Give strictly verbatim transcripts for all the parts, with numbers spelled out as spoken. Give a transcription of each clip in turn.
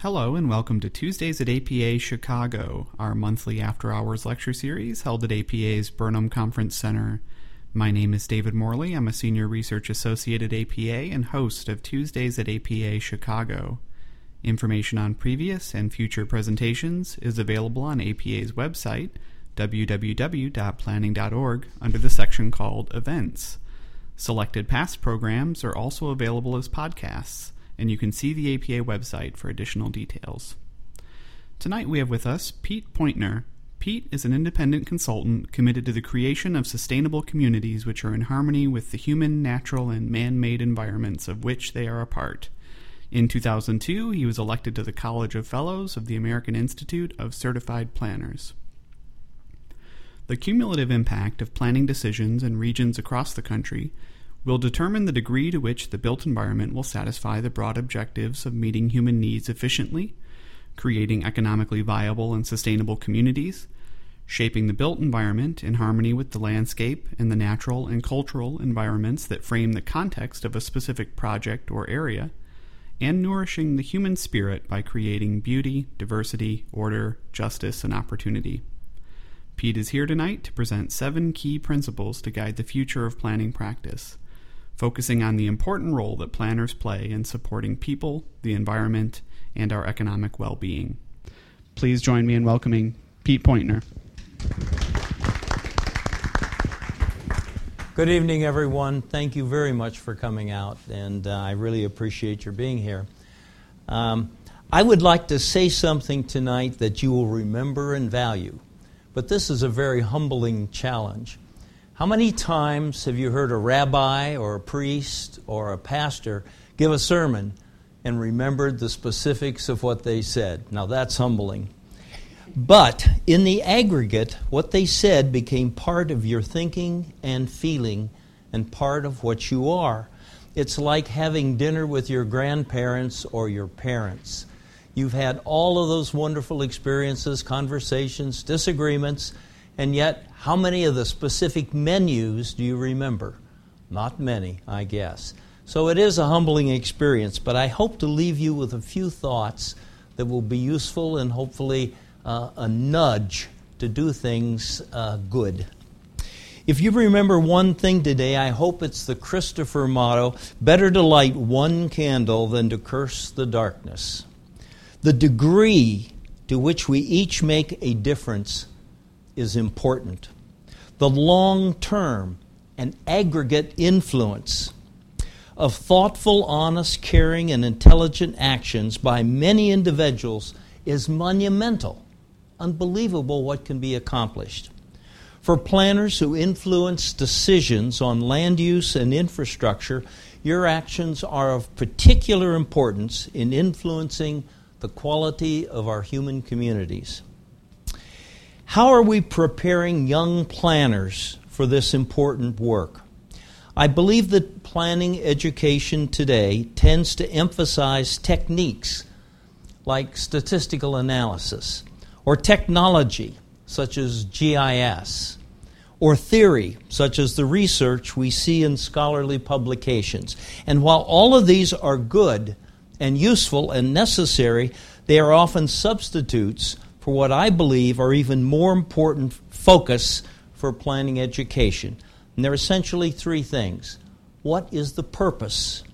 Hello and welcome to Tuesdays at A P A Chicago, our monthly after-hours lecture series held at A P A's Burnham Conference Center. My name is David Morley. I'm a Senior Research Associate at A P A and host of Tuesdays at A P A Chicago. Information on previous and future presentations is available on A P A's website, w w w dot planning dot org, under the section called Events. Selected past programs are also available as podcasts, and you can see the A P A website for additional details. Tonight we have with us Pete Pointner. Pete is an independent consultant committed to the creation of sustainable communities which are in harmony with the human, natural, and man-made environments of which they are a part. In two thousand two, he was elected to the College of Fellows of the American Institute of Certified Planners. The cumulative impact of planning decisions in regions across the country will determine the degree to which the built environment will satisfy the broad objectives of meeting human needs efficiently, creating economically viable and sustainable communities, shaping the built environment in harmony with the landscape and the natural and cultural environments that frame the context of a specific project or area, and nourishing the human spirit by creating beauty, diversity, order, justice, and opportunity. Pete is here tonight to present seven key principles to guide the future of planning practice, focusing on the important role that planners play in supporting people, the environment, and our economic well-being. Please join me in welcoming Pete Pointner. Good evening, everyone. Thank you very much for coming out, and uh, I really appreciate your being here. Um, I would like to say something tonight that you will remember and value, but this is a very humbling challenge. How many times have you heard a rabbi or a priest or a pastor give a sermon and remembered the specifics of what they said? Now that's humbling. But in the aggregate, what they said became part of your thinking and feeling and part of what you are. It's like having dinner with your grandparents or your parents. You've had all of those wonderful experiences, conversations, disagreements, and yet, how many of the specific menus do you remember? Not many, I guess. So it is a humbling experience, but I hope to leave you with a few thoughts that will be useful and hopefully uh, a nudge to do things uh, good. If you remember one thing today, I hope it's the Christopher motto, better to light one candle than to curse the darkness. The degree to which we each make a difference is important. The long-term and aggregate influence of thoughtful, honest, caring, and intelligent actions by many individuals is monumental. Unbelievable what can be accomplished. For planners who influence decisions on land use and infrastructure, your actions are of particular importance in influencing the quality of our human communities. How are we preparing young planners for this important work? I believe that planning education today tends to emphasize techniques like statistical analysis, or technology such as G I S, or theory such as the research we see in scholarly publications. And while all of these are good and useful and necessary, they are often substitutes for what I believe are even more important focus for planning education. And there are essentially three things. What is the purpose?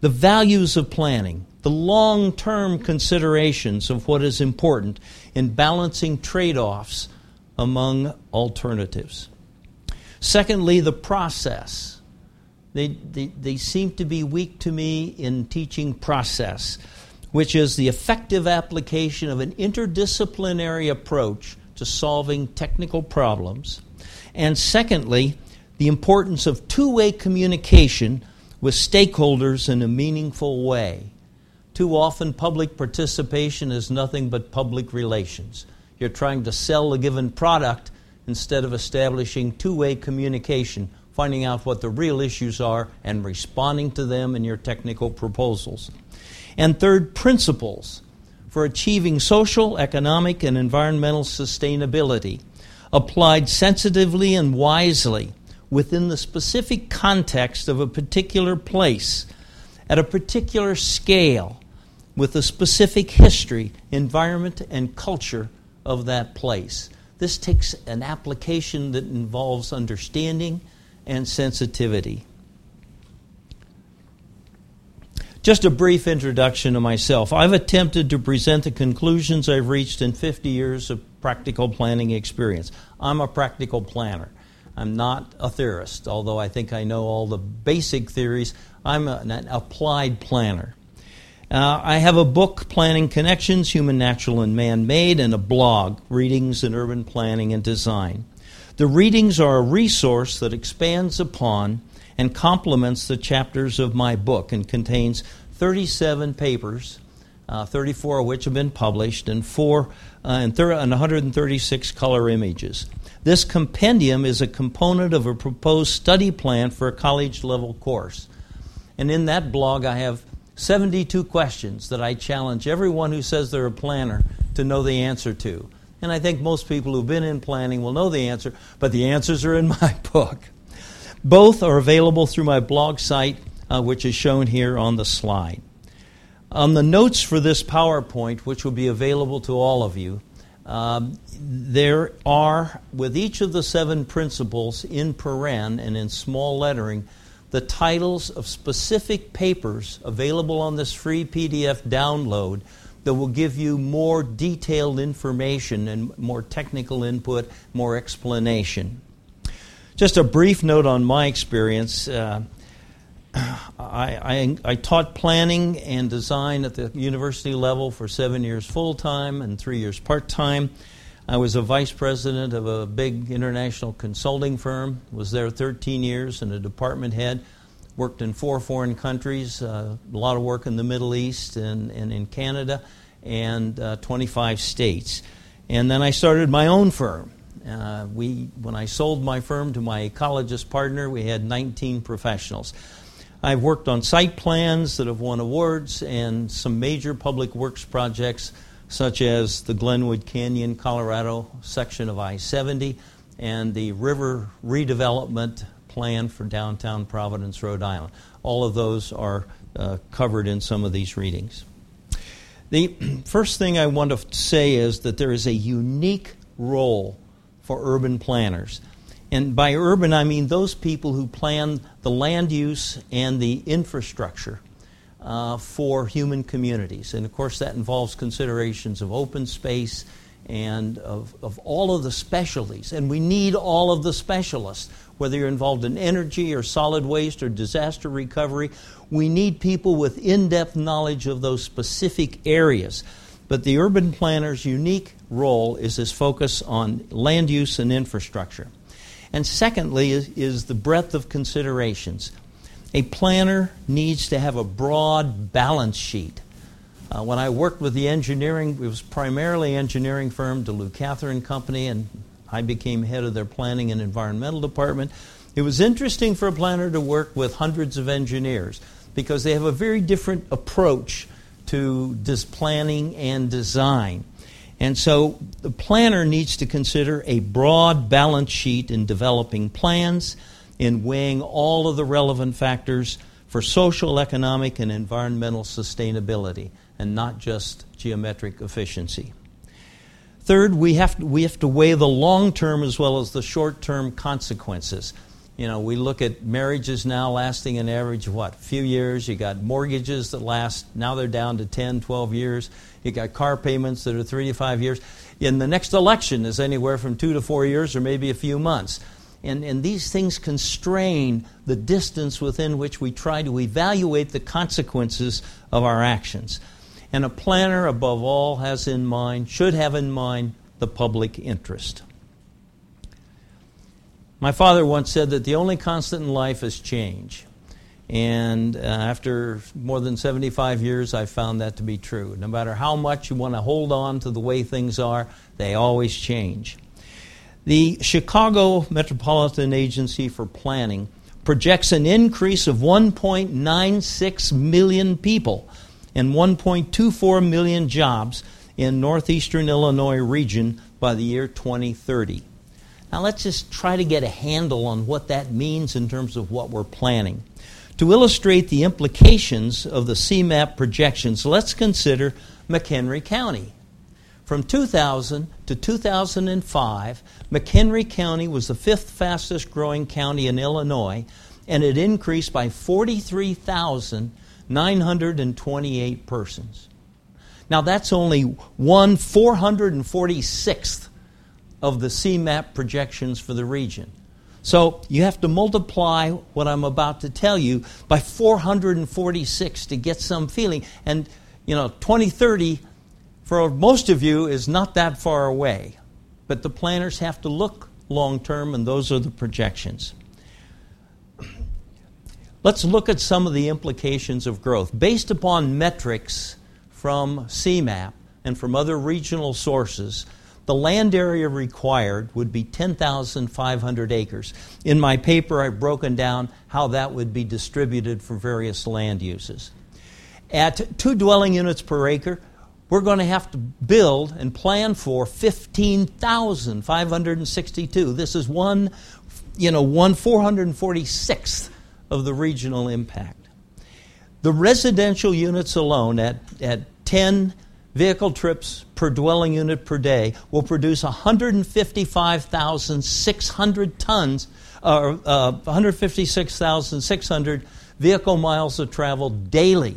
The values of planning, the long-term considerations of what is important in balancing trade-offs among alternatives. Secondly, the process. They, they, they seem to be weak to me in teaching process, which is the effective application of an interdisciplinary approach to solving technical problems. And secondly, the importance of two-way communication with stakeholders in a meaningful way. Too often, public participation is nothing but public relations. You're trying to sell a given product instead of establishing two-way communication, finding out what the real issues are and responding to them in your technical proposals. And third, principles for achieving social, economic, and environmental sustainability applied sensitively and wisely within the specific context of a particular place, at a particular scale, with the specific history, environment, and culture of that place. This takes an application that involves understanding and sensitivity. Just a brief introduction to myself. I've attempted to present the conclusions I've reached in fifty years of practical planning experience. I'm a practical planner. I'm not a theorist, although I think I know all the basic theories. I'm an applied planner. Uh, I have a book, Planning Connections, Human, Natural, and Man-Made, and a blog, Readings in Urban Planning and Design. The readings are a resource that expands upon and complements the chapters of my book and contains thirty-seven papers, uh, thirty-four of which have been published, and, four, uh, and, thir- and one hundred thirty-six color images. This compendium is a component of a proposed study plan for a college-level course. And in that blog, I have seventy-two questions that I challenge everyone who says they're a planner to know the answer to. And I think most people who've been in planning will know the answer, but the answers are in my book. Both are available through my blog site, uh, which is shown here on the slide. On the notes for this PowerPoint, which will be available to all of you, um, there are, with each of the seven principles in paren and in small lettering, the titles of specific papers available on this free P D F download that will give you more detailed information and more technical input, more explanation. Just a brief note on my experience. Uh, I, I, I taught planning and design at the university level for seven years full-time and three years part-time. I was a vice president of a big international consulting firm, was there thirteen years and a department head, worked in four foreign countries, uh, a lot of work in the Middle East and, and in Canada, and uh, twenty-five states. And then I started my own firm. Uh, we, when I sold my firm to my ecologist partner, we had nineteen professionals. I've worked on site plans that have won awards and some major public works projects such as the Glenwood Canyon, Colorado section of I seventy and the river redevelopment plan for downtown Providence, Rhode Island. All of those are uh, covered in some of these readings. The first thing I want to say is that there is a unique role for urban planners. And by urban, I mean those people who plan the land use and the infrastructure Uh, for human communities. And of course that involves considerations of open space and of, of all of the specialties. And we need all of the specialists, whether you're involved in energy or solid waste or disaster recovery. We need people with in-depth knowledge of those specific areas. But the urban planner's unique role is his focus on land use and infrastructure. And secondly is, is the breadth of considerations. A planner needs to have a broad balance sheet. Uh, when I worked with the engineering, it was primarily engineering firm, Duluth Catherine Company, and I became head of their planning and environmental department. It was interesting for a planner to work with hundreds of engineers because they have a very different approach to this planning and design. And so the planner needs to consider a broad balance sheet in developing plans, in weighing all of the relevant factors for social, economic, and environmental sustainability, and not just geometric efficiency. Third, we have to, we have to weigh the long-term as well as the short-term consequences. You know, we look at marriages now lasting an average, what, few years. You got mortgages that last, now they're down to ten, twelve years. You got car payments that are three to five years. And the next election is anywhere from two to four years or maybe a few months. And, and these things constrain the distance within which we try to evaluate the consequences of our actions. And a planner, above all, has in mind, should have in mind, the public interest. My father once said that the only constant in life is change. And uh, after more than seventy-five years, I found that to be true. No matter how much you want to hold on to the way things are, they always change. The Chicago Metropolitan Agency for Planning projects an increase of one point nine six million people and one point two four million jobs in northeastern Illinois region by the year twenty thirty. Now let's just try to get a handle on what that means in terms of what we're planning. To illustrate the implications of the C MAP projections, let's consider McHenry County. From two thousand to two thousand five, McHenry County was the fifth fastest growing county in Illinois, and it increased by forty-three thousand nine hundred twenty-eight persons. Now that's only one four hundred forty-sixth of the C MAP projections for the region. So you have to multiply what I'm about to tell you by four hundred forty-six to get some feeling. And, you know, twenty thirty, for most of you, is not that far away. But the planners have to look long term, and those are the projections. Let's look at some of the implications of growth. Based upon metrics from C MAP and from other regional sources, the land area required would be ten thousand five hundred acres. In my paper, I've broken down how that would be distributed for various land uses. At two dwelling units per acre, we're going to have to build and plan for fifteen thousand five hundred sixty-two. This is one, you know, one four hundred forty-sixth of the regional impact. The residential units alone at, at ten vehicle trips per dwelling unit per day will produce one hundred fifty-five thousand six hundred tons, or uh, one hundred fifty-six thousand six hundred vehicle miles of travel daily.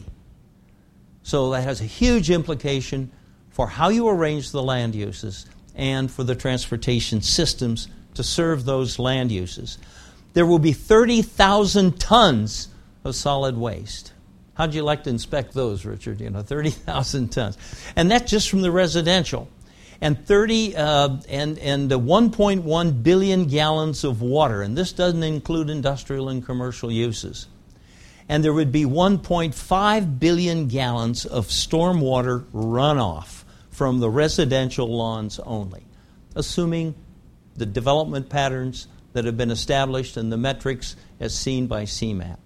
So that has a huge implication for how you arrange the land uses and for the transportation systems to serve those land uses. There will be thirty thousand tons of solid waste. How'd you like to inspect those, Richard? You know, thirty thousand tons, and that's just from the residential, and thirty uh, and and one point one billion gallons of water, and this doesn't include industrial and commercial uses. And there would be one point five billion gallons of stormwater runoff from the residential lawns only, assuming the development patterns that have been established and the metrics as seen by C MAP.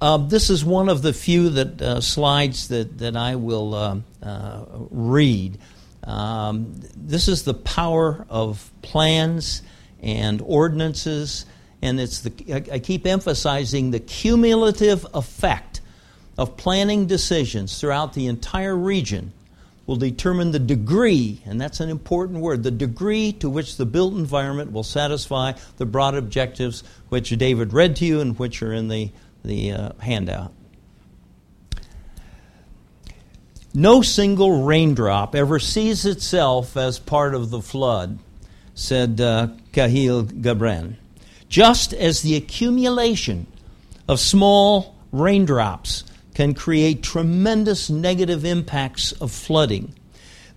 Uh, this is one of the few that uh, slides that, that I will uh, uh, read. Um, this is the power of plans and ordinances, and it's the I, I keep emphasizing the cumulative effect of planning decisions throughout the entire region will determine the degree, and that's an important word, the degree to which the built environment will satisfy the broad objectives which David read to you and which are in the the uh, handout. No single raindrop ever sees itself as part of the flood, said uh, Kahlil Gibran. Just as the accumulation of small raindrops can create tremendous negative impacts of flooding,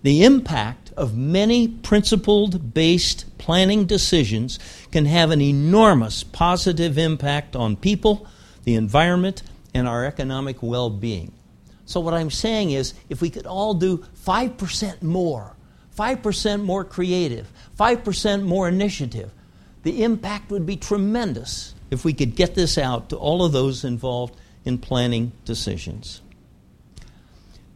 the impact of many principled-based planning decisions can have an enormous positive impact on people, the environment, and our economic well-being. So what I'm saying is, if we could all do five percent more, five percent more creative, five percent more initiative, the impact would be tremendous if we could get this out to all of those involved in planning decisions.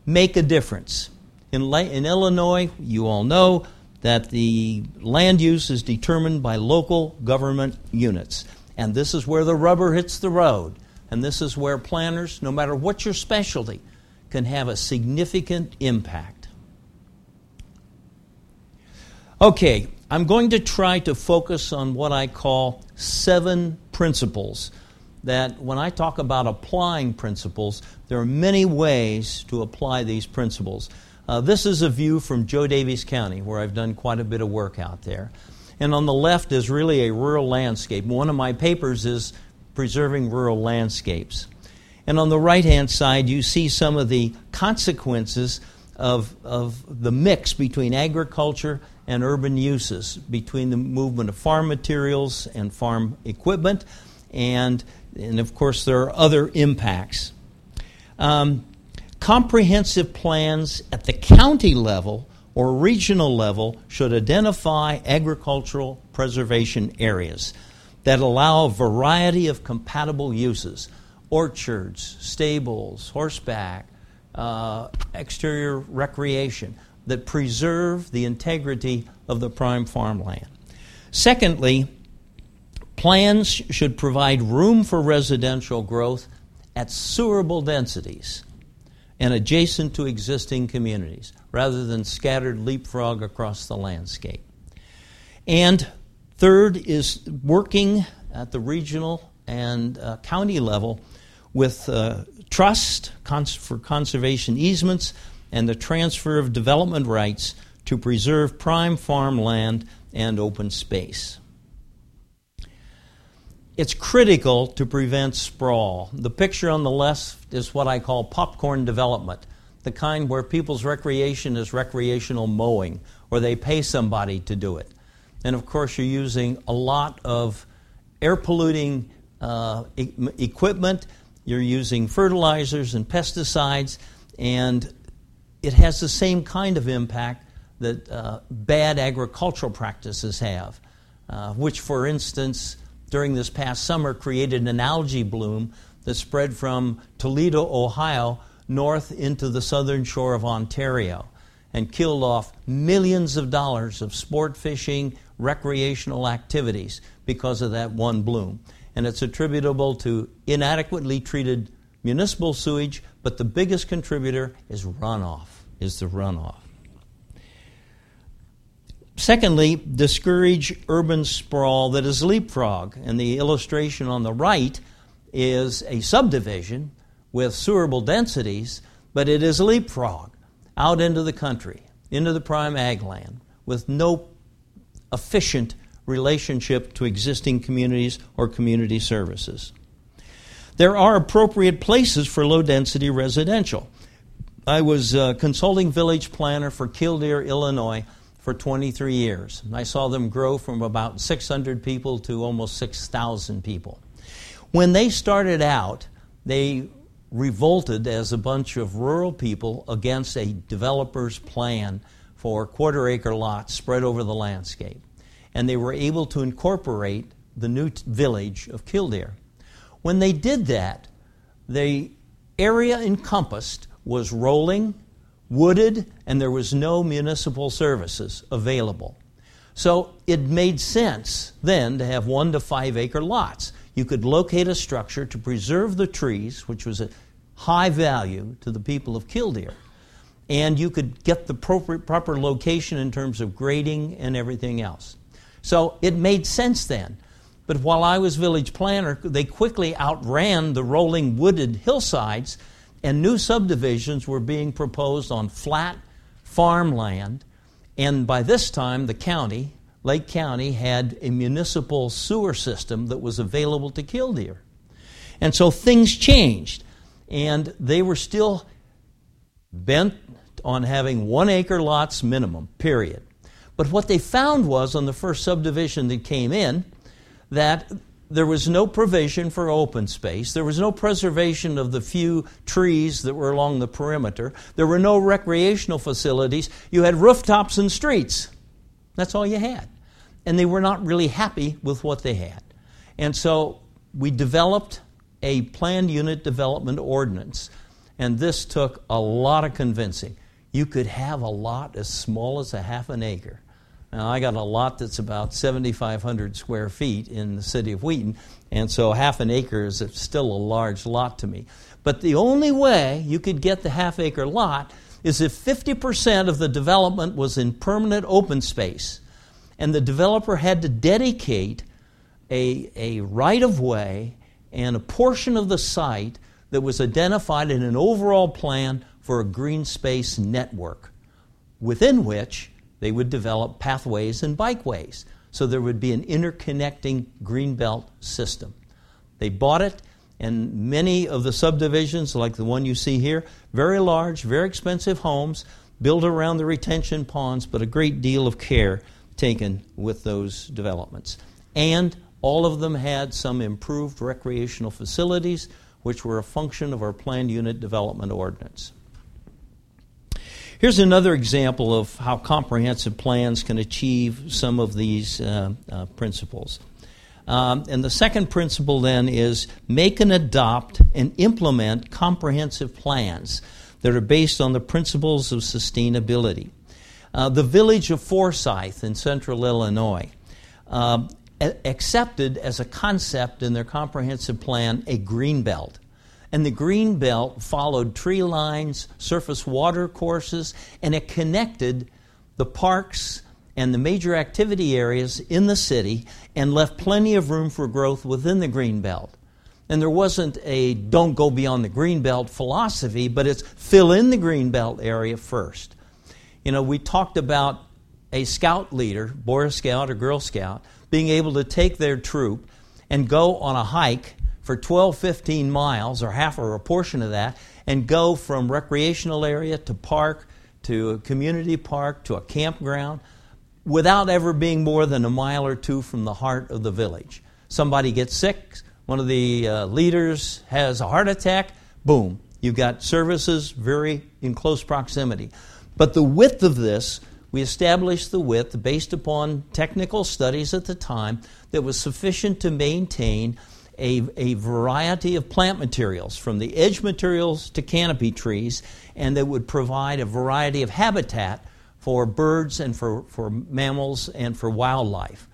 Make a difference. In, La- in Illinois, you all know that the land use is determined by local government units. And this is where the rubber hits the road. And this is where planners, no matter what your specialty, can have a significant impact. Okay, I'm going to try to focus on what I call seven principles. That when I talk about applying principles, there are many ways to apply these principles. Uh, this is a view from Joe Davis County, where I've done quite a bit of work out there. And on the left is really a rural landscape. One of my papers is Preserving Rural Landscapes. And on the right-hand side, you see some of the consequences of, of the mix between agriculture and urban uses, between the movement of farm materials and farm equipment, and, and of course, there are other impacts. Um, comprehensive plans at the county level or regional level should identify agricultural preservation areas that allow a variety of compatible uses: orchards, stables, horseback, uh, exterior recreation, that preserve the integrity of the prime farmland. Secondly, Plans should provide room for residential growth at sewerable densities and adjacent to existing communities, rather than scattered leapfrog across the landscape. And third is working at the regional and uh, county level with uh, trust cons- for conservation easements and the transfer of development rights to preserve prime farmland and open space. It's critical to prevent sprawl. The picture on the left is what I call popcorn development, the kind where people's recreation is recreational mowing, or they pay somebody to do it. And of course, you're using a lot of air-polluting uh, e- equipment, you're using fertilizers and pesticides, and it has the same kind of impact that uh, bad agricultural practices have, uh, which, for instance, during this past summer created an algae bloom that spread from Toledo, Ohio, north into the southern shore of Ontario and killed off millions of dollars of sport fishing, recreational activities because of that one bloom. And it's attributable to inadequately treated municipal sewage, but the biggest contributor is runoff, is the runoff. Secondly, discourage urban sprawl that is leapfrog. And the illustration on the right is a subdivision with sewerable densities, but it is a leapfrog out into the country, into the prime ag land, with no efficient relationship to existing communities or community services. There are appropriate places for low-density residential. I was a consulting village planner for Kildare, Illinois, for twenty-three years. I saw them grow from about six hundred people to almost six thousand people. When they started out, they revolted as a bunch of rural people against a developer's plan for quarter-acre lots spread over the landscape. And they were able to incorporate the new t- village of Kildare. When they did that, the area encompassed was rolling, wooded, and there was no municipal services available. So it made sense then to have one to five acre lots. You could locate a structure to preserve the trees, which was a high value to the people of Kildare, and you could get the proper, proper location in terms of grading and everything else. So it made sense then. But while I was village planner, they quickly outran the rolling wooded hillsides, and new subdivisions were being proposed on flat farmland. And by this time, the county, Lake County, had a municipal sewer system that was available to Kildare. And so things changed. And they were still bent on having one-acre lots minimum, period. But what they found was, on the first subdivision that came in, that there was no provision for open space. There was no preservation of the few trees that were along the perimeter. There were no recreational facilities. You had rooftops and streets. That's all you had. And they were not really happy with what they had. And so we developed a planned unit development ordinance. And this took a lot of convincing. You could have a lot as small as a half an acre. Now, I got a lot that's about seventy-five hundred square feet in the city of Wheaton, and so half an acre is still a large lot to me. But the only way you could get the half-acre lot is if fifty percent of the development was in permanent open space, and the developer had to dedicate a, a right-of-way and a portion of the site that was identified in an overall plan for a green space network, within which they would develop pathways and bikeways. So there would be an interconnecting greenbelt system. They bought it, and many of the subdivisions, like the one you see here, very large, very expensive homes, built around the retention ponds, but a great deal of care taken with those developments. And all of them had some improved recreational facilities, which were a function of our planned unit development ordinance. Here's another example of how comprehensive plans can achieve some of these uh, uh, principles. Um, and the second principle then is make and adopt and implement comprehensive plans that are based on the principles of sustainability. Uh, the village of Forsyth in central Illinois uh, accepted as a concept in their comprehensive plan a green belt. And the green belt followed tree lines, surface water courses, and it connected the parks and the major activity areas in the city and left plenty of room for growth within the green belt. And there wasn't a don't go beyond the green belt philosophy, but it's fill in the green belt area first. You know, we talked about a scout leader, Boy Scout or Girl Scout, being able to take their troop and go on a hike for twelve, fifteen miles or half or a portion of that and go from recreational area to park to a community park to a campground without ever being more than a mile or two from the heart of the village. Somebody gets sick, one of the uh, leaders has a heart attack, boom, you've got services very in close proximity. But the width of this, we established the width based upon technical studies at the time that was sufficient to maintain A, a variety of plant materials, from the edge materials to canopy trees, and that would provide a variety of habitat for birds and for, for mammals and for wildlife.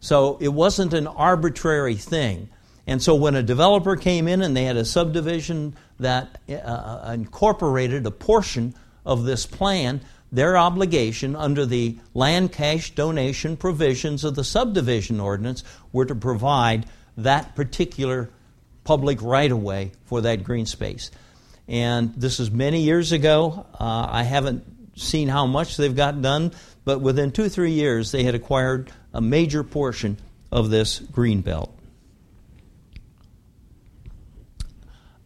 So it wasn't an arbitrary thing. And so when a developer came in and they had a subdivision that uh, incorporated a portion of this plan, their obligation under the land cash donation provisions of the subdivision ordinance were to provide that particular public right-of-way for that green space. And this is many years ago. Uh, I haven't seen how much they've got done, but within two, three years, they had acquired a major portion of this green belt.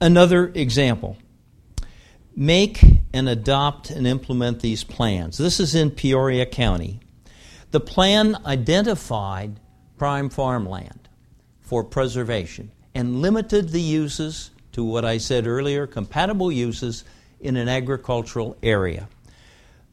Another example. Make and adopt and implement these plans. This is in Peoria County. The plan identified prime farmland for preservation and limited the uses to what I said earlier, compatible uses in an agricultural area.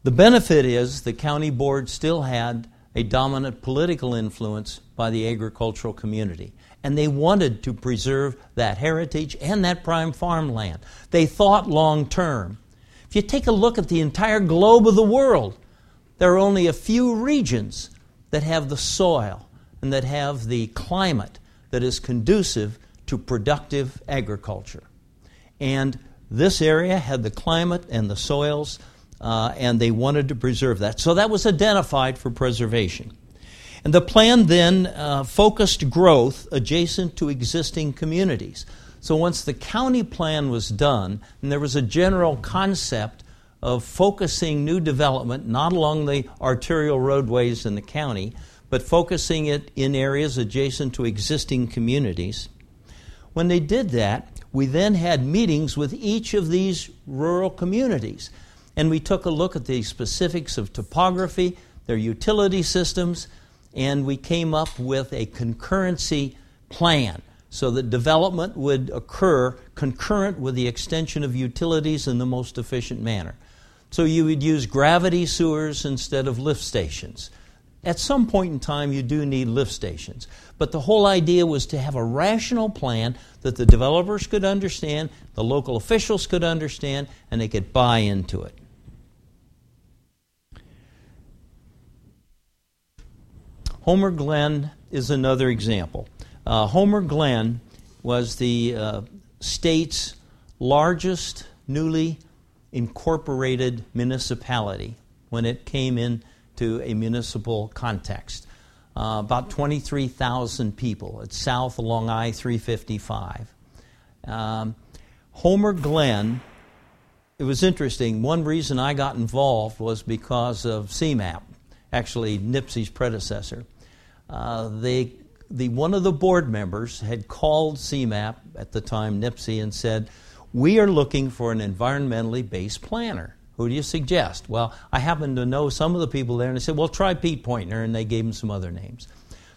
The benefit is the county board still had a dominant political influence by the agricultural community, and they wanted to preserve that heritage and that prime farmland. They thought long term. If you take a look at the entire globe of the world, there are only a few regions that have the soil and that have the climate that is conducive to productive agriculture. And this area had the climate and the soils, uh, and they wanted to preserve that. So that was identified for preservation. And the plan then uh, focused growth adjacent to existing communities. So once the county plan was done, and there was a general concept of focusing new development not along the arterial roadways in the county, but focusing it in areas adjacent to existing communities. When they did that, we then had meetings with each of these rural communities. And we took a look at the specifics of topography, their utility systems, and we came up with a concurrency plan so that development would occur concurrent with the extension of utilities in the most efficient manner. So you would use gravity sewers instead of lift stations. At some point in time, you do need lift stations. But the whole idea was to have a rational plan that the developers could understand, the local officials could understand, and they could buy into it. Homer Glen is another example. Uh, Homer Glen was the uh, state's largest newly incorporated municipality when it came in to a municipal context. Uh, about twenty-three thousand people. It's south along I three fifty-five. Um, Homer Glen, it was interesting. One reason I got involved was because of C MAP, actually Nipsey's predecessor. Uh, they, the one of the board members had called C MAP, at the time Nipsey, and said, "We are looking for an environmentally based planner. Who do you suggest?" Well, I happen to know some of the people there, and I said, "Well, try Pete Pointner," and they gave him some other names.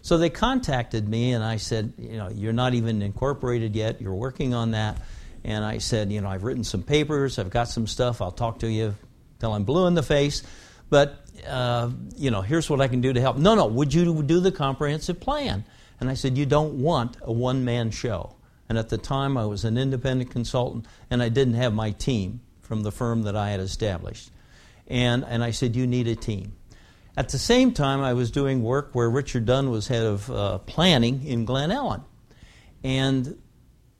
So they contacted me, and I said, "You know, you're not even incorporated yet. You're working on that." And I said, "You know, I've written some papers. I've got some stuff. I'll talk to you till I'm blue in the face. But, uh, you know, here's what I can do to help." "No, no, would you do the comprehensive plan?" And I said, "You don't want a one-man show." And at the time, I was an independent consultant, and I didn't have my team from the firm that I had established. And and I said, "You need a team." At the same time, I was doing work where Richard Dunn was head of uh, planning in Glenallen. And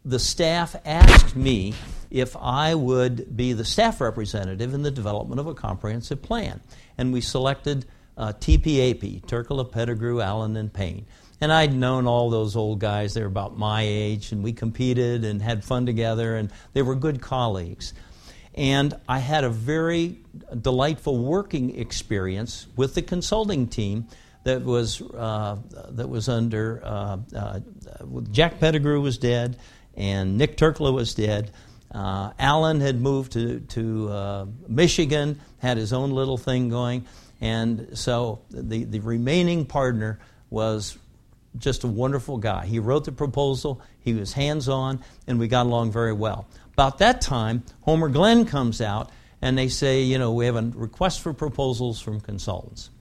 the staff asked me if I would be the staff representative in the development of a comprehensive plan. And we selected uh, T P A P, Turcola, Pettigrew, Allen, and Payne. And I'd known all those old guys. They were about my age, and we competed and had fun together, and they were good colleagues. And I had a very delightful working experience with the consulting team that was uh, that was under uh, uh, Jack Pettigrew was dead, and Nick Turcola was dead. Uh, Allen had moved to to uh, Michigan, had his own little thing going, and so the the remaining partner was just a wonderful guy. He wrote the proposal, he was hands-on, and we got along very well. About that time, Homer Glen comes out, and they say, you know, we have a request for proposals from consultants.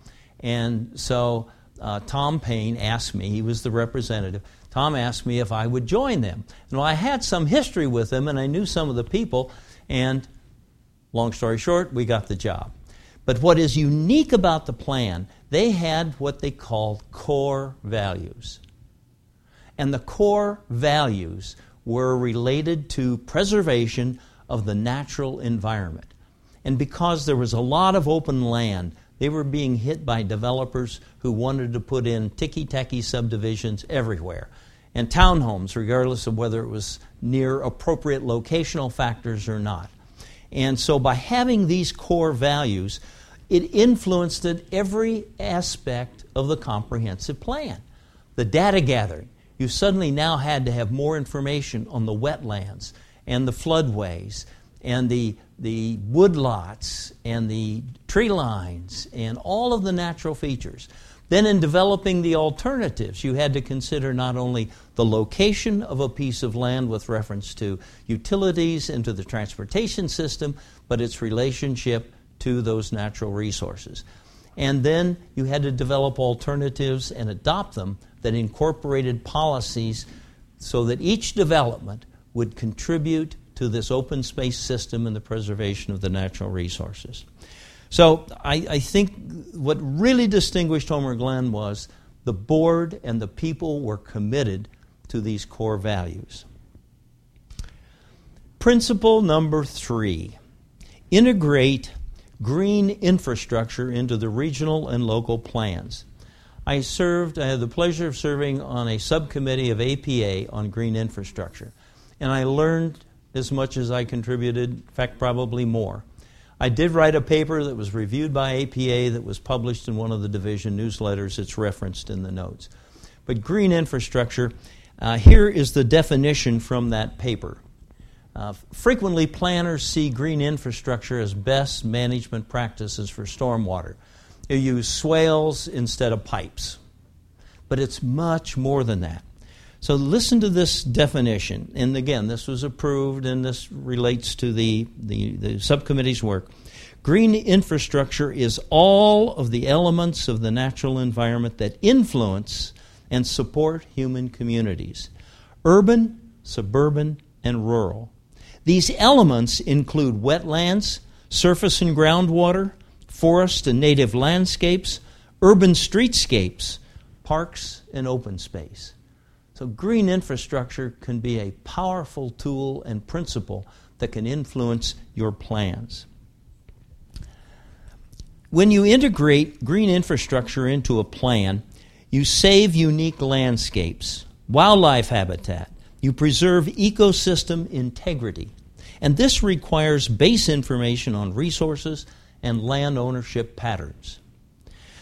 And so uh, Tom Payne asked me, he was the representative, Tom asked me if I would join them. And well, I had some history with them, and I knew some of the people, and long story short, we got the job. But what is unique about the plan, they had what they called core values. And the core values were related to preservation of the natural environment. And because there was a lot of open land, they were being hit by developers who wanted to put in ticky-tacky subdivisions everywhere. And townhomes, regardless of whether it was near appropriate locational factors or not. And so by having these core values, it influenced every aspect of the comprehensive plan. The data gathering. You suddenly now had to have more information on the wetlands and the floodways and the, the woodlots and the tree lines and all of the natural features. Then in developing the alternatives, you had to consider not only the location of a piece of land with reference to utilities and to the transportation system, but its relationship to those natural resources. And then you had to develop alternatives and adopt them that incorporated policies so that each development would contribute to this open space system and the preservation of the natural resources. So I, I think what really distinguished Homer Glen was the board and the people were committed to these core values. Principle number three, integrate green infrastructure into the regional and local plans. I served, I had the pleasure of serving on a subcommittee of A P A on green infrastructure, and I learned as much as I contributed, in fact, probably more. I did write a paper that was reviewed by A P A that was published in one of the division newsletters. It's referenced in the notes. But green infrastructure, uh, here is the definition from that paper. Uh, frequently, planners see green infrastructure as best management practices for stormwater. You use swales instead of pipes. But it's much more than that. So listen to this definition. And again, this was approved, and this relates to the, the, the subcommittee's work. Green infrastructure is all of the elements of the natural environment that influence and support human communities, urban, suburban, and rural. These elements include wetlands, surface and groundwater, forest and native landscapes, urban streetscapes, parks, and open space. So green infrastructure can be a powerful tool and principle that can influence your plans. When you integrate green infrastructure into a plan, you save unique landscapes, wildlife habitat, you preserve ecosystem integrity. And this requires base information on resources and land ownership patterns.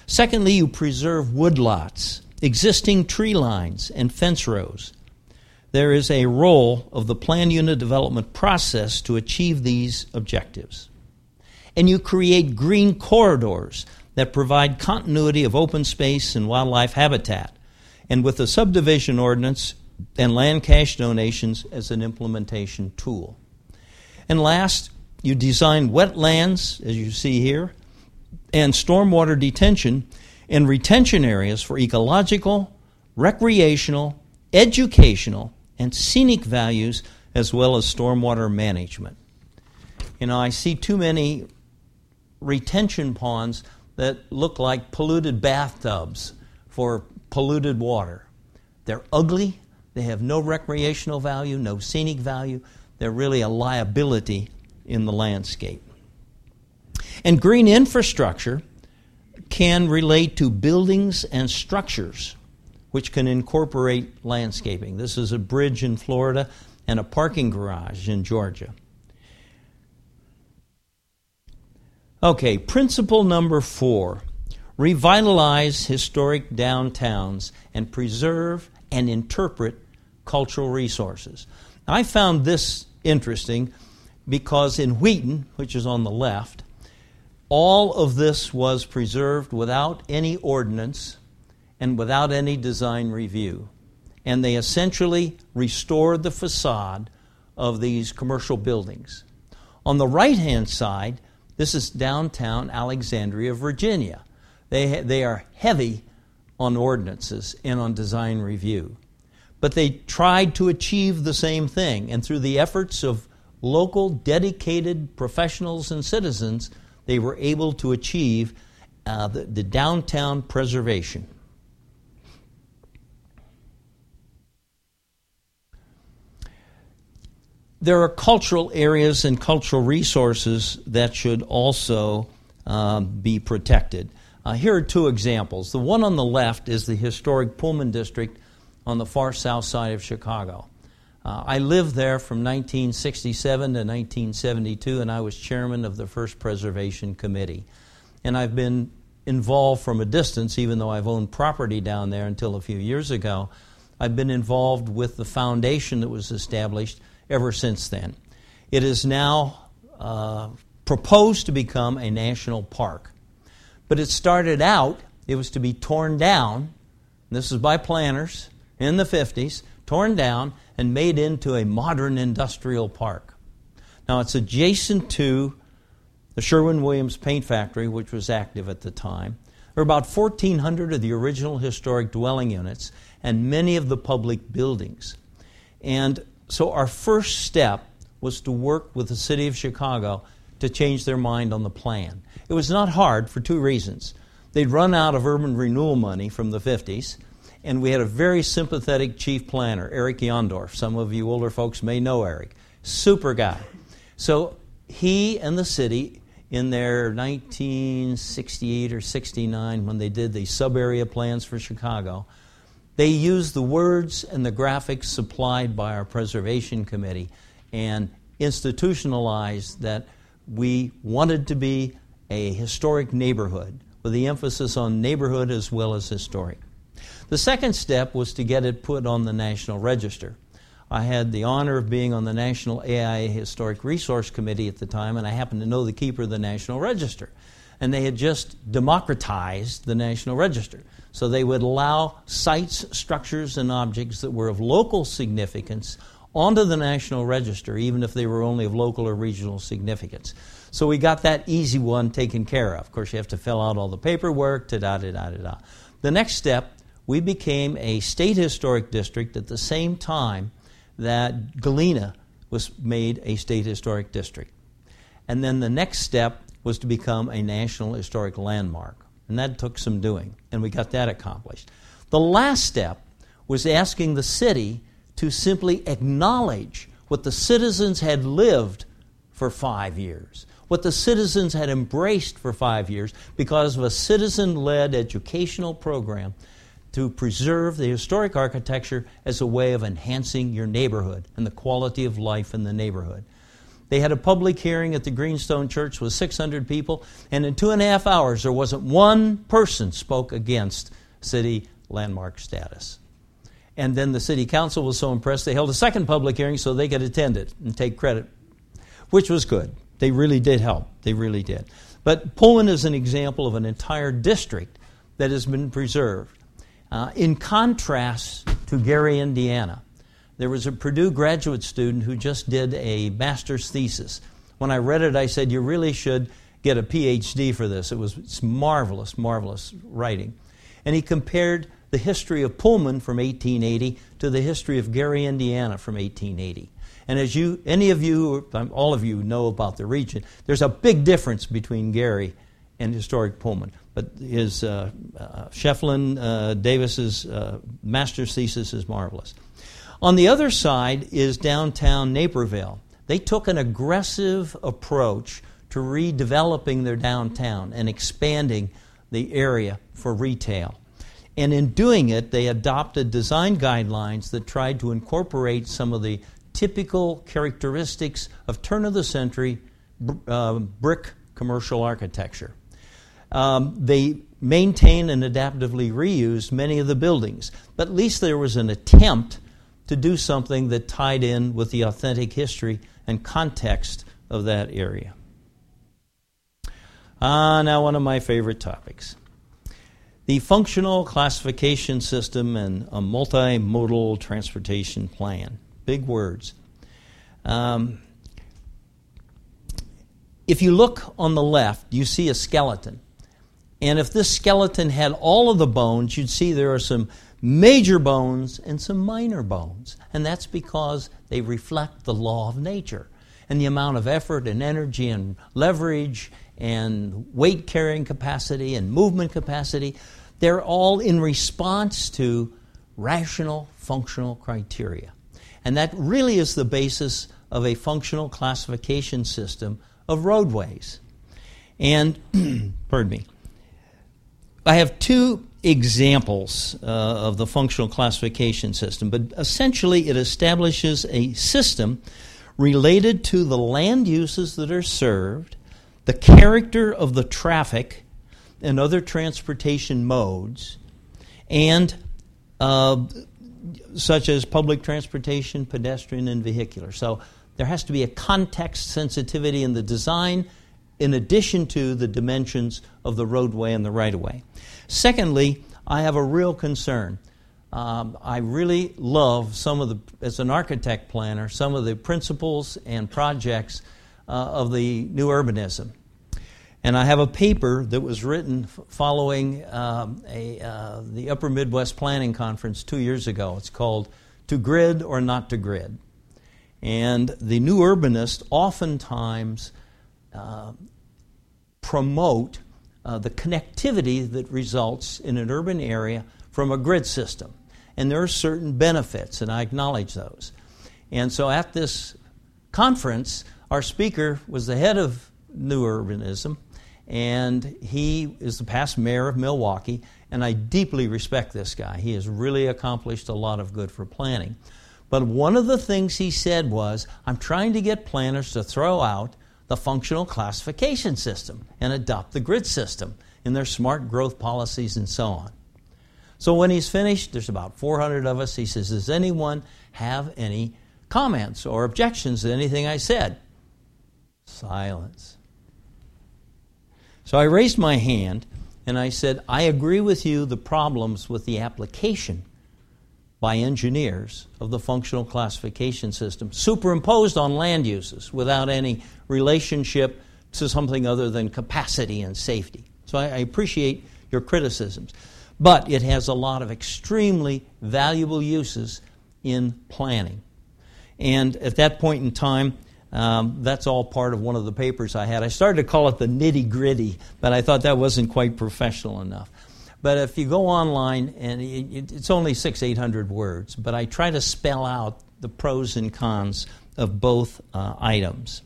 Secondly, you preserve woodlots, existing tree lines, and fence rows. There is a role of the plan unit development process to achieve these objectives. And you create green corridors that provide continuity of open space and wildlife habitat, and with the subdivision ordinance and land cash donations as an implementation tool. And last, you design wetlands, as you see here, and stormwater detention and retention areas for ecological, recreational, educational, and scenic values, as well as stormwater management. You know, I see too many retention ponds that look like polluted bathtubs for polluted water. They're ugly. They have no recreational value, no scenic value. They're really a liability in the landscape. And green infrastructure can relate to buildings and structures which can incorporate landscaping. This is a bridge in Florida and a parking garage in Georgia. Okay, principle number four. Revitalize historic downtowns and preserve and interpret cultural resources. I found this interesting because in Wheaton, which is on the left, all of this was preserved without any ordinance and without any design review. And they essentially restored the facade of these commercial buildings. On the right-hand side, this is downtown Alexandria, Virginia. They, they are heavy on ordinances and on design review. But they tried to achieve the same thing, and through the efforts of local dedicated professionals and citizens, they were able to achieve uh, the, the downtown preservation. There are cultural areas and cultural resources that should also uh, be protected. Uh, here are two examples. The one on the left is the historic Pullman District on the far south side of Chicago. Uh, I lived there from nineteen sixty-seven to nineteen seventy-two, and I was chairman of the first preservation committee. And I've been involved from a distance, even though I've owned property down there until a few years ago. I've been involved with the foundation that was established ever since then. It is now uh, proposed to become a national park. But it started out, it was to be torn down. This is by planners in the fifties. Torn down and made into a modern industrial park. Now, it's adjacent to the Sherwin-Williams Paint Factory, which was active at the time. There were about fourteen hundred of the original historic dwelling units and many of the public buildings. And so our first step was to work with the city of Chicago to change their mind on the plan. It was not hard for two reasons. They'd run out of urban renewal money from the fifties, and we had a very sympathetic chief planner, Eric Jondorf. Some of you older folks may know Eric. Super guy. So he and the city, in their nineteen sixty-eight or sixty-nine, when they did the sub-area plans for Chicago, they used the words and the graphics supplied by our preservation committee and institutionalized that we wanted to be a historic neighborhood with the emphasis on neighborhood as well as historic. The second step was to get it put on the National Register. I had the honor of being on the National A I A Historic Resource Committee at the time, and I happened to know the keeper of the National Register. And they had just democratized the National Register. So they would allow sites, structures, and objects that were of local significance onto the National Register, even if they were only of local or regional significance. So we got that easy one taken care of. Of course, you have to fill out all the paperwork, da-da-da-da-da. The next step, we became a state historic district at the same time that Galena was made a state historic district. And then the next step was to become a national historic landmark. And that took some doing, and we got that accomplished. The last step was asking the city to simply acknowledge what the citizens had lived for five years, what the citizens had embraced for five years because of a citizen-led educational program to preserve the historic architecture as a way of enhancing your neighborhood and the quality of life in the neighborhood. They had a public hearing at the Greenstone Church with six hundred people, and in two and a half hours there wasn't one person spoke against city landmark status. And then the city council was so impressed they held a second public hearing so they could attend it and take credit, which was good. They really did help. They really did. But Pullman is an example of an entire district that has been preserved. Uh, in contrast to Gary, Indiana, there was a Purdue graduate student who just did a master's thesis. When I read it, I said, you really should get a P H D for this. It was it's marvelous, marvelous writing. And he compared the history of Pullman from eighteen eighty to the history of Gary, Indiana from eighteen eighty. And as you, any of you, all of you know about the region, there's a big difference between Gary and historic Pullman. But his uh, uh, Shefflin uh, Davis's uh, master's thesis is marvelous. On the other side is downtown Naperville. They took an aggressive approach to redeveloping their downtown and expanding the area for retail. And in doing it, they adopted design guidelines that tried to incorporate some of the typical characteristics of turn-of-the-century uh, brick commercial architecture. Um, they maintained and adaptively reused many of the buildings, but at least there was an attempt to do something that tied in with the authentic history and context of that area. Ah, now one of my favorite topics. The functional classification system and a multimodal transportation plan. Big words. Um, if you look on the left, you see a skeleton. And if this skeleton had all of the bones, you'd see there are some major bones and some minor bones. And that's because they reflect the law of nature and the amount of effort and energy and leverage and weight-carrying capacity and movement capacity. They're all in response to rational functional criteria. And that really is the basis of a functional classification system of roadways. And, pardon me, I have two examples uh, of the functional classification system, but essentially it establishes a system related to the land uses that are served, the character of the traffic and other transportation modes, and uh, such as public transportation, pedestrian, and vehicular. So there has to be a context sensitivity in the design in addition to the dimensions of the roadway and the right-of-way. Secondly, I have a real concern. Um, I really love some of the, as an architect planner, some of the principles and projects Uh, of the New Urbanism. And I have a paper that was written f- following um, a, uh, the Upper Midwest Planning Conference two years ago. It's called To Grid or Not to Grid. And the New Urbanists oftentimes uh, promote uh, the connectivity that results in an urban area from a grid system. And there are certain benefits, and I acknowledge those. And so at this conference, our speaker was the head of New Urbanism, and he is the past mayor of Milwaukee, and I deeply respect this guy. He has really accomplished a lot of good for planning. But one of the things he said was, I'm trying to get planners to throw out the functional classification system and adopt the grid system in their smart growth policies and so on. So when he's finished, there's about four hundred of us, he says, does anyone have any comments or objections to anything I said? Silence. So I raised my hand and I said, I agree with you the problems with the application by engineers of the functional classification system superimposed on land uses without any relationship to something other than capacity and safety. So I, I appreciate your criticisms. But it has a lot of extremely valuable uses in planning. And at that point in time, Um, that's all part of one of the papers I had. I started to call it the nitty-gritty, but I thought that wasn't quite professional enough. But if you go online, and it, it's only six, eight hundred words, but I try to spell out the pros and cons of both uh, items.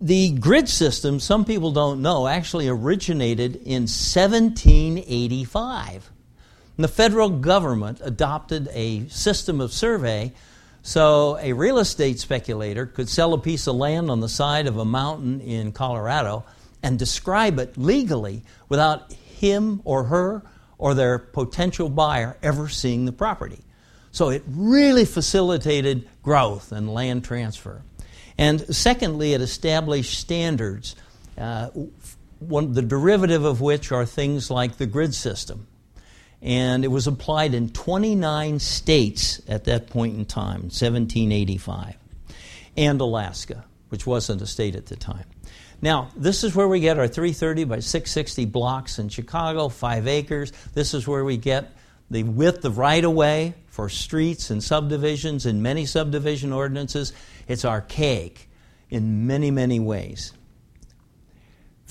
The grid system, some people don't know, actually originated in seventeen eighty-five. And the federal government adopted a system of survey so a real estate speculator could sell a piece of land on the side of a mountain in Colorado and describe it legally without him or her or their potential buyer ever seeing the property. So it really facilitated growth and land transfer. And secondly, it established standards, uh, one, the derivative of which are things like the grid system. And it was applied in twenty-nine states at that point in time, seventeen eighty-five, and Alaska, which wasn't a state at the time. Now, this is where we get our three thirty by six sixty blocks in Chicago, five acres. This is where we get the width of right-of-way for streets and subdivisions and many subdivision ordinances. It's archaic in many, many ways.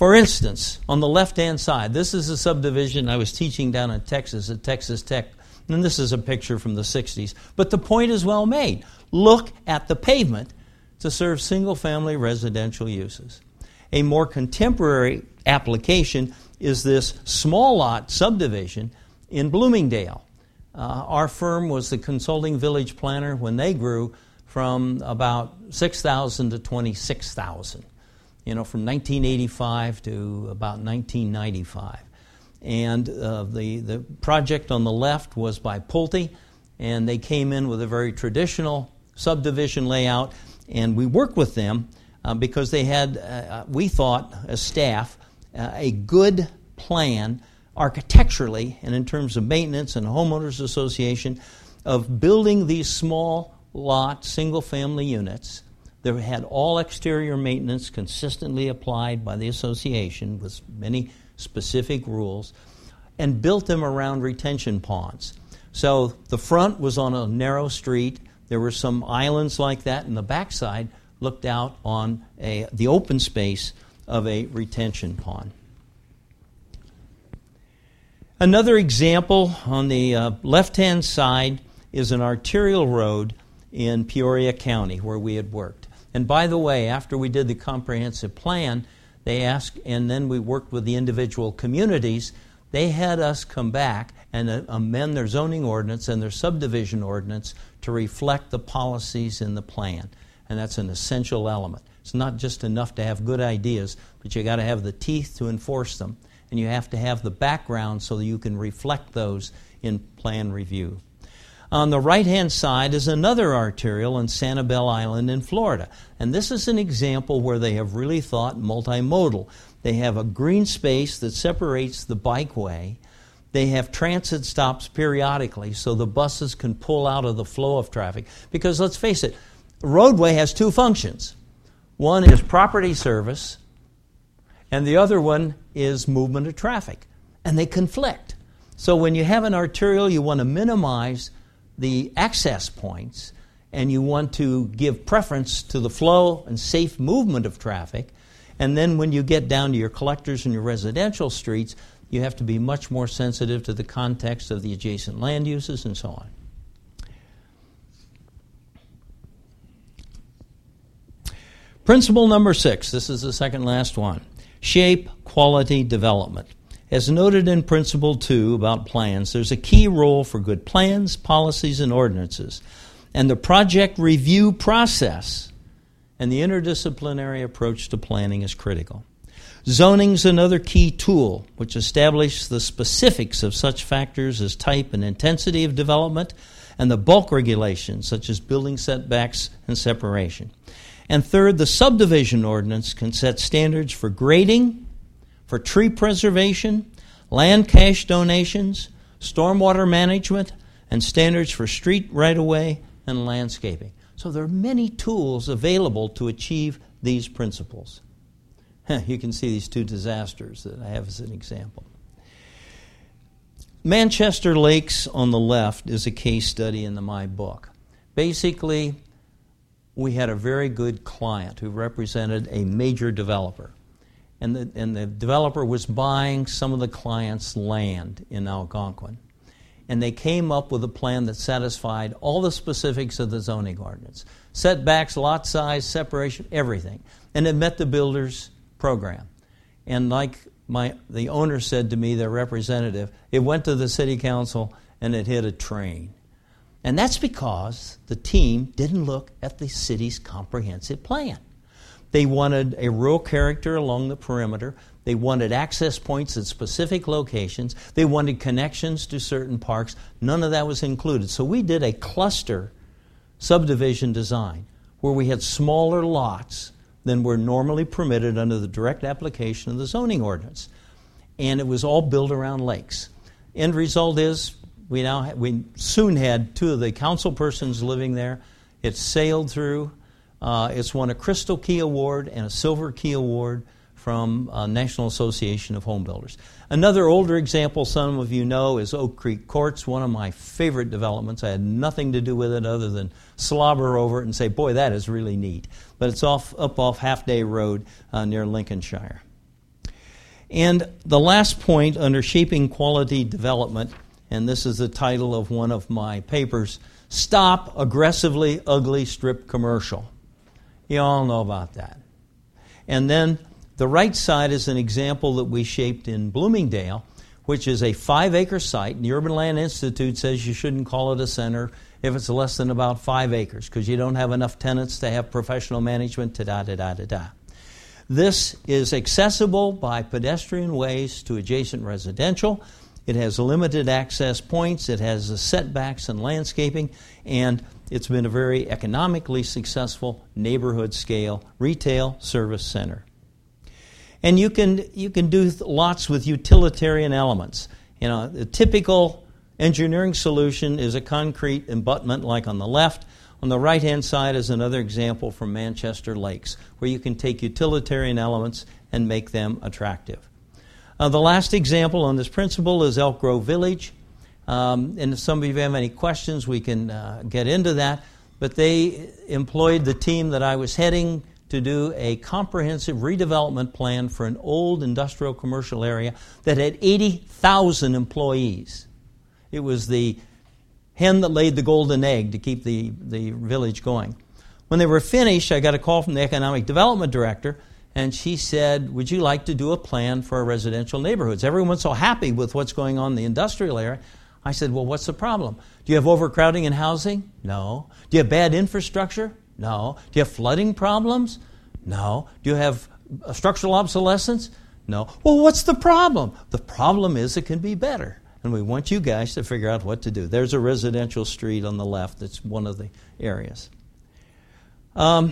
For instance, on the left-hand side, this is a subdivision I was teaching down in Texas at Texas Tech, and this is a picture from the sixties. But the point is well made. Look at the pavement to serve single-family residential uses. A more contemporary application is this small lot subdivision in Bloomingdale. Uh, our firm was the consulting village planner when they grew from about six thousand to twenty-six thousand, you know, from nineteen eighty-five to about nineteen ninety-five. And uh, the, the project on the left was by Pulte, and they came in with a very traditional subdivision layout, and we worked with them uh, because they had, uh, we thought, as staff, uh, a good plan architecturally and in terms of maintenance and homeowners association of building these small lot single-family units that had all exterior maintenance consistently applied by the association with many specific rules, and built them around retention ponds. So the front was on a narrow street. There were some islands like that, and the backside looked out on a, the open space of a retention pond. Another example on the uh, left-hand side is an arterial road in Peoria County where we had worked. And by the way, after we did the comprehensive plan, they asked, and then we worked with the individual communities, they had us come back and uh, amend their zoning ordinance and their subdivision ordinance to reflect the policies in the plan. And that's an essential element. It's not just enough to have good ideas, but you got to have the teeth to enforce them. And you have to have the background so that you can reflect those in plan review. On the right-hand side is another arterial in Sanibel Island in Florida. And this is an example where they have really thought multimodal. They have a green space that separates the bikeway. They have transit stops periodically so the buses can pull out of the flow of traffic. Because let's face it, a roadway has two functions. One is property service, and the other one is movement of traffic, and they conflict. So when you have an arterial, you want to minimize the access points, and you want to give preference to the flow and safe movement of traffic. And then when you get down to your collectors and your residential streets, you have to be much more sensitive to the context of the adjacent land uses and so on. Principle number six, this is the second last one. Shape quality development. As noted in Principle two about plans, there's a key role for good plans, policies, and ordinances. And the project review process and the interdisciplinary approach to planning is critical. Zoning's another key tool which establishes the specifics of such factors as type and intensity of development and the bulk regulations such as building setbacks and separation. And third, the subdivision ordinance can set standards for grading, for tree preservation, land cash donations, stormwater management, and standards for street right-of-way and landscaping. So there are many tools available to achieve these principles. You can see these two disasters that I have as an example. Manchester Lakes on the left is a case study in the, my book. Basically, we had a very good client who represented a major developer. And the, and the developer was buying some of the client's land in Algonquin. And they came up with a plan that satisfied all the specifics of the zoning ordinance. Setbacks, lot size, separation, everything. And it met the builder's program. And like my the owner said to me, their representative, it went to the city council and it hit a train. And that's because the team didn't look at the city's comprehensive plan. They wanted a rural character along the perimeter. They wanted access points at specific locations. They wanted connections to certain parks. None of that was included. So we did a cluster subdivision design where we had smaller lots than were normally permitted under the direct application of the zoning ordinance. And it was all built around lakes. End result is, We now ha- we soon had two of the council persons living there. It sailed through. Uh, it's won a Crystal Key Award and a Silver Key Award from uh, National Association of Home Builders. Another older example some of you know is Oak Creek Courts, one of my favorite developments. I had nothing to do with it other than slobber over it and say, boy, that is really neat. But it's off up off Half Day Road uh, near Lincolnshire. And the last point under shaping quality development, and this is the title of one of my papers, stop aggressively ugly strip commercial. You all know about that. And then the right side is an example that we shaped in Bloomingdale, which is a five-acre site. And the Urban Land Institute says you shouldn't call it a center if it's less than about five acres because you don't have enough tenants to have professional management, ta-da-da-da-da-da. This is accessible by pedestrian ways to adjacent residential. It has limited access points. It has setbacks and landscaping. And it's been a very economically successful neighborhood-scale retail service center. And you can you can do lots with utilitarian elements. You know, the typical engineering solution is a concrete abutment like on the left. On the right-hand side is another example from Manchester Lakes, where you can take utilitarian elements and make them attractive. Uh, the last example on this principle is Elk Grove Village. Um, and if some of you have any questions, we can uh, get into that. But they employed the team that I was heading to do a comprehensive redevelopment plan for an old industrial commercial area that had eighty thousand employees. It was the hen that laid the golden egg to keep the, the village going. When they were finished, I got a call from the economic development director, and she said, would you like to do a plan for our residential neighborhoods? Everyone's so happy with what's going on in the industrial area. I said, well, what's the problem? Do you have overcrowding in housing? No. Do you have bad infrastructure? No. Do you have flooding problems? No. Do you have structural obsolescence? No. Well, what's the problem? The problem is it can be better. And we want you guys to figure out what to do. There's a residential street on the left. That's one of the areas. Um,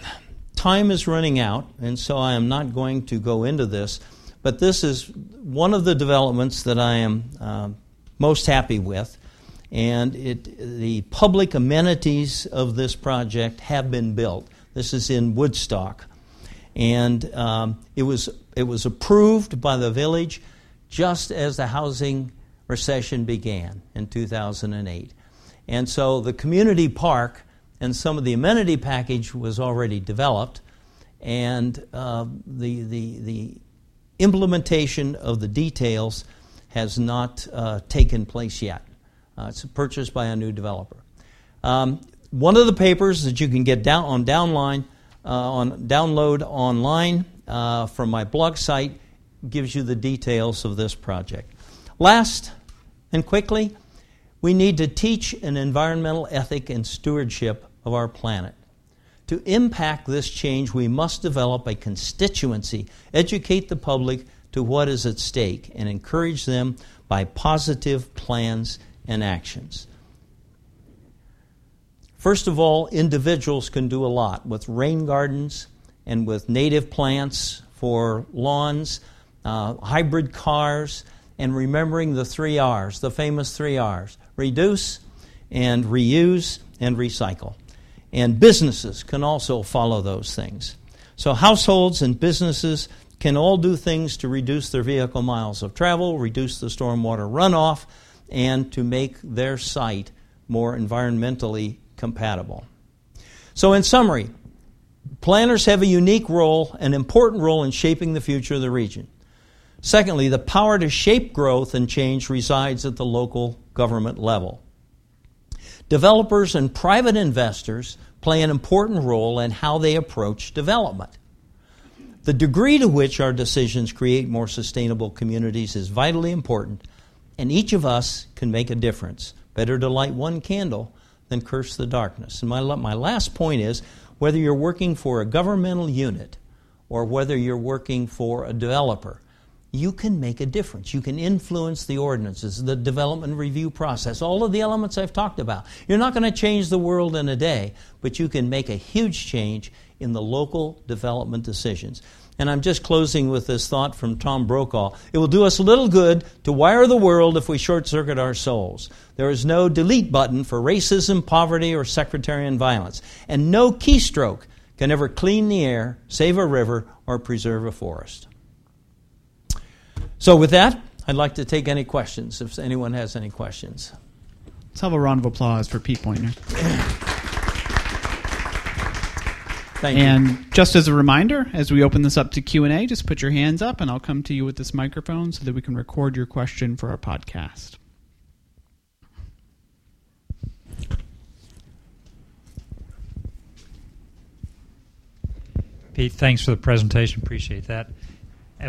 time is running out, and so I am not going to go into this. But this is one of the developments that I am uh, most happy with. And it, the public amenities of this project have been built. This is in Woodstock. And um, it was it was approved by the village just as the housing recession began in two thousand eight. And so the community park and some of the amenity package was already developed. And uh, the, the, the implementation of the details has not uh, taken place yet. Uh, it's purchased by a new developer. Um, one of the papers that you can get down on downline, uh, on download online uh, from my blog site gives you the details of this project. Last and quickly, we need to teach an environmental ethic and stewardship of our planet. To impact this change, we must develop a constituency, educate the public to what is at stake, and encourage them by positive plans and actions. First of all, individuals can do a lot with rain gardens and with native plants for lawns, uh, hybrid cars, and remembering the three R's, the famous three R's, reduce and reuse and recycle. And businesses can also follow those things. So households and businesses can all do things to reduce their vehicle miles of travel, reduce the stormwater runoff, and to make their site more environmentally compatible. So in summary, planners have a unique role, an important role in shaping the future of the region. Secondly, the power to shape growth and change resides at the local government level. Developers and private investors play an important role in how they approach development. The degree to which our decisions create more sustainable communities is vitally important, and each of us can make a difference. Better to light one candle than curse the darkness. And my, my last point is, whether you're working for a governmental unit or whether you're working for a developer, you can make a difference. You can influence the ordinances, the development review process, all of the elements I've talked about. You're not going to change the world in a day, but you can make a huge change in the local development decisions. And I'm just closing with this thought from Tom Brokaw. It will do us little good to wire the world if we short-circuit our souls. There is no delete button for racism, poverty, or sectarian violence. And no keystroke can ever clean the air, save a river, or preserve a forest. So with that, I'd like to take any questions, if anyone has any questions. Let's have a round of applause for Pete Pointner. Thank and you. Just as a reminder, as we open this up to Q and A, just put your hands up and I'll come to you with this microphone so that we can record your question for our podcast. Pete, thanks for the presentation. Appreciate that.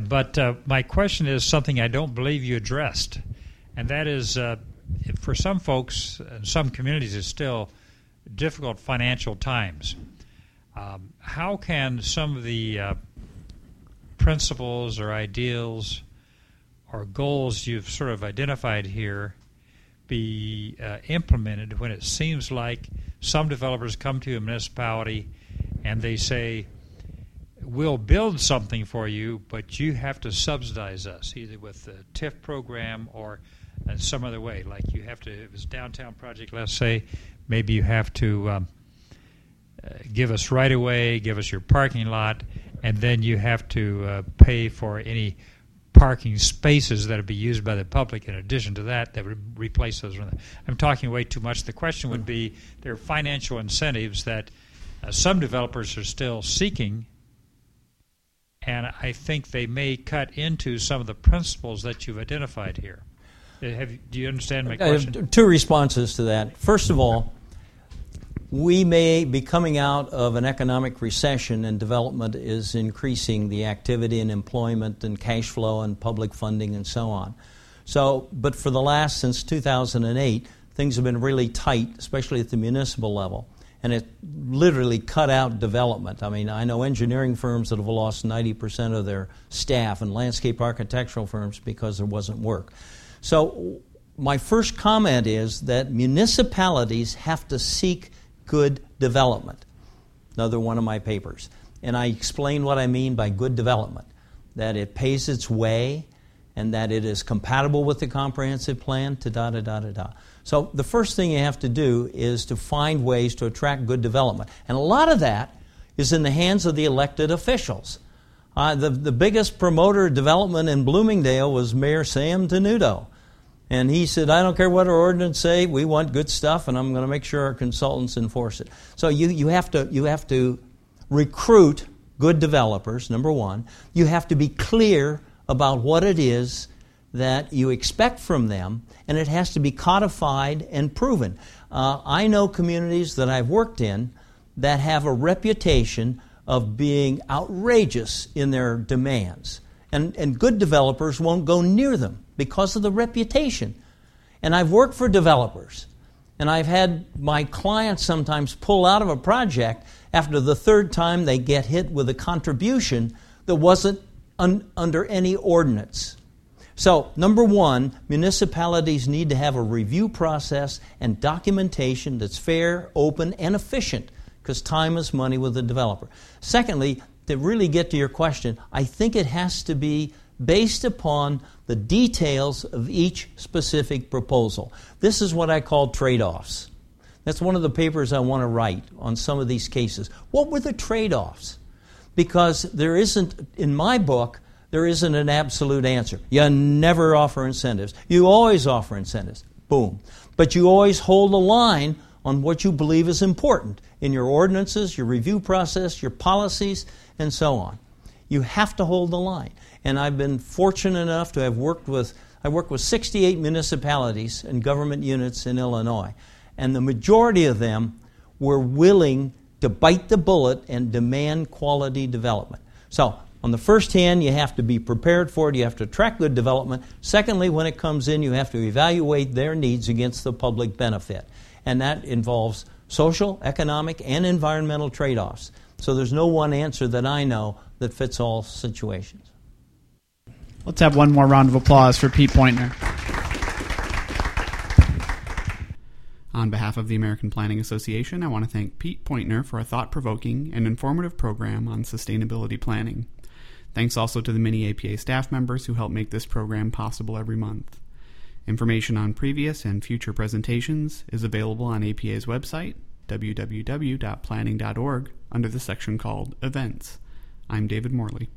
But uh, my question is something I don't believe you addressed, and that is uh, for some folks, in some communities, it's still difficult financial times. Um, how can some of the uh, principles or ideals or goals you've sort of identified here be uh, implemented when it seems like some developers come to a municipality and they say, we'll build something for you, but you have to subsidize us, either with the T I F program or in some other way. Like you have to, if it's a downtown project, let's say, maybe you have to um, uh, give us right-of-way, give us your parking lot, and then you have to uh, pay for any parking spaces that would be used by the public in addition to that, that would replace those. I'm talking way too much. The question would be, there are financial incentives that uh, some developers are still seeking, and I think they may cut into some of the principles that you've identified here. Have, do you understand my question? I have two responses to that. First of all, we may be coming out of an economic recession, and development is increasing the activity and employment and cash flow and public funding and so on. So, but for the last, since two thousand eight, things have been really tight, especially at the municipal level. And it literally cut out development. I mean, I know engineering firms that have lost ninety percent of their staff and landscape architectural firms because there wasn't work. So my first comment is that municipalities have to seek good development. Another one of my papers. And I explain what I mean by good development, that it pays its way and that it is compatible with the comprehensive plan, to da da da da da. So the first thing you have to do is to find ways to attract good development. And a lot of that is in the hands of the elected officials. Uh, the, the biggest promoter of development in Bloomingdale was Mayor Sam Tenuto. And he said, I don't care what our ordinance say, we want good stuff, and I'm going to make sure our consultants enforce it. So you, you have to, you have to recruit good developers, number one. You have to be clear about what it is that you expect from them, and it has to be codified and proven. Uh, I know communities that I've worked in that have a reputation of being outrageous in their demands, and, and good developers won't go near them because of the reputation. And I've worked for developers, and I've had my clients sometimes pull out of a project after the third time they get hit with a contribution that wasn't un- under any ordinance. So, number one, municipalities need to have a review process and documentation that's fair, open, and efficient, because time is money with the developer. Secondly, to really get to your question, I think it has to be based upon the details of each specific proposal. This is what I call trade-offs. That's one of the papers I want to write on some of these cases. What were the trade-offs? Because there isn't, in my book, there isn't an absolute answer. You never offer incentives. You always offer incentives. Boom. But you always hold a line on what you believe is important in your ordinances, your review process, your policies, and so on. You have to hold the line. And I've been fortunate enough to have worked with, I worked with sixty-eight municipalities and government units in Illinois. And the majority of them were willing to bite the bullet and demand quality development. So, on the first hand, you have to be prepared for it. You have to track good development. Secondly, when it comes in, you have to evaluate their needs against the public benefit. And that involves social, economic, and environmental trade-offs. So there's no one answer that I know that fits all situations. Let's have one more round of applause for Pete Pointner. On behalf of the American Planning Association, I want to thank Pete Pointner for a thought-provoking and informative program on sustainability planning. Thanks also to the many A P A staff members who help make this program possible every month. Information on previous and future presentations is available on A P A's website, w w w dot planning dot org, under the section called Events. I'm David Morley.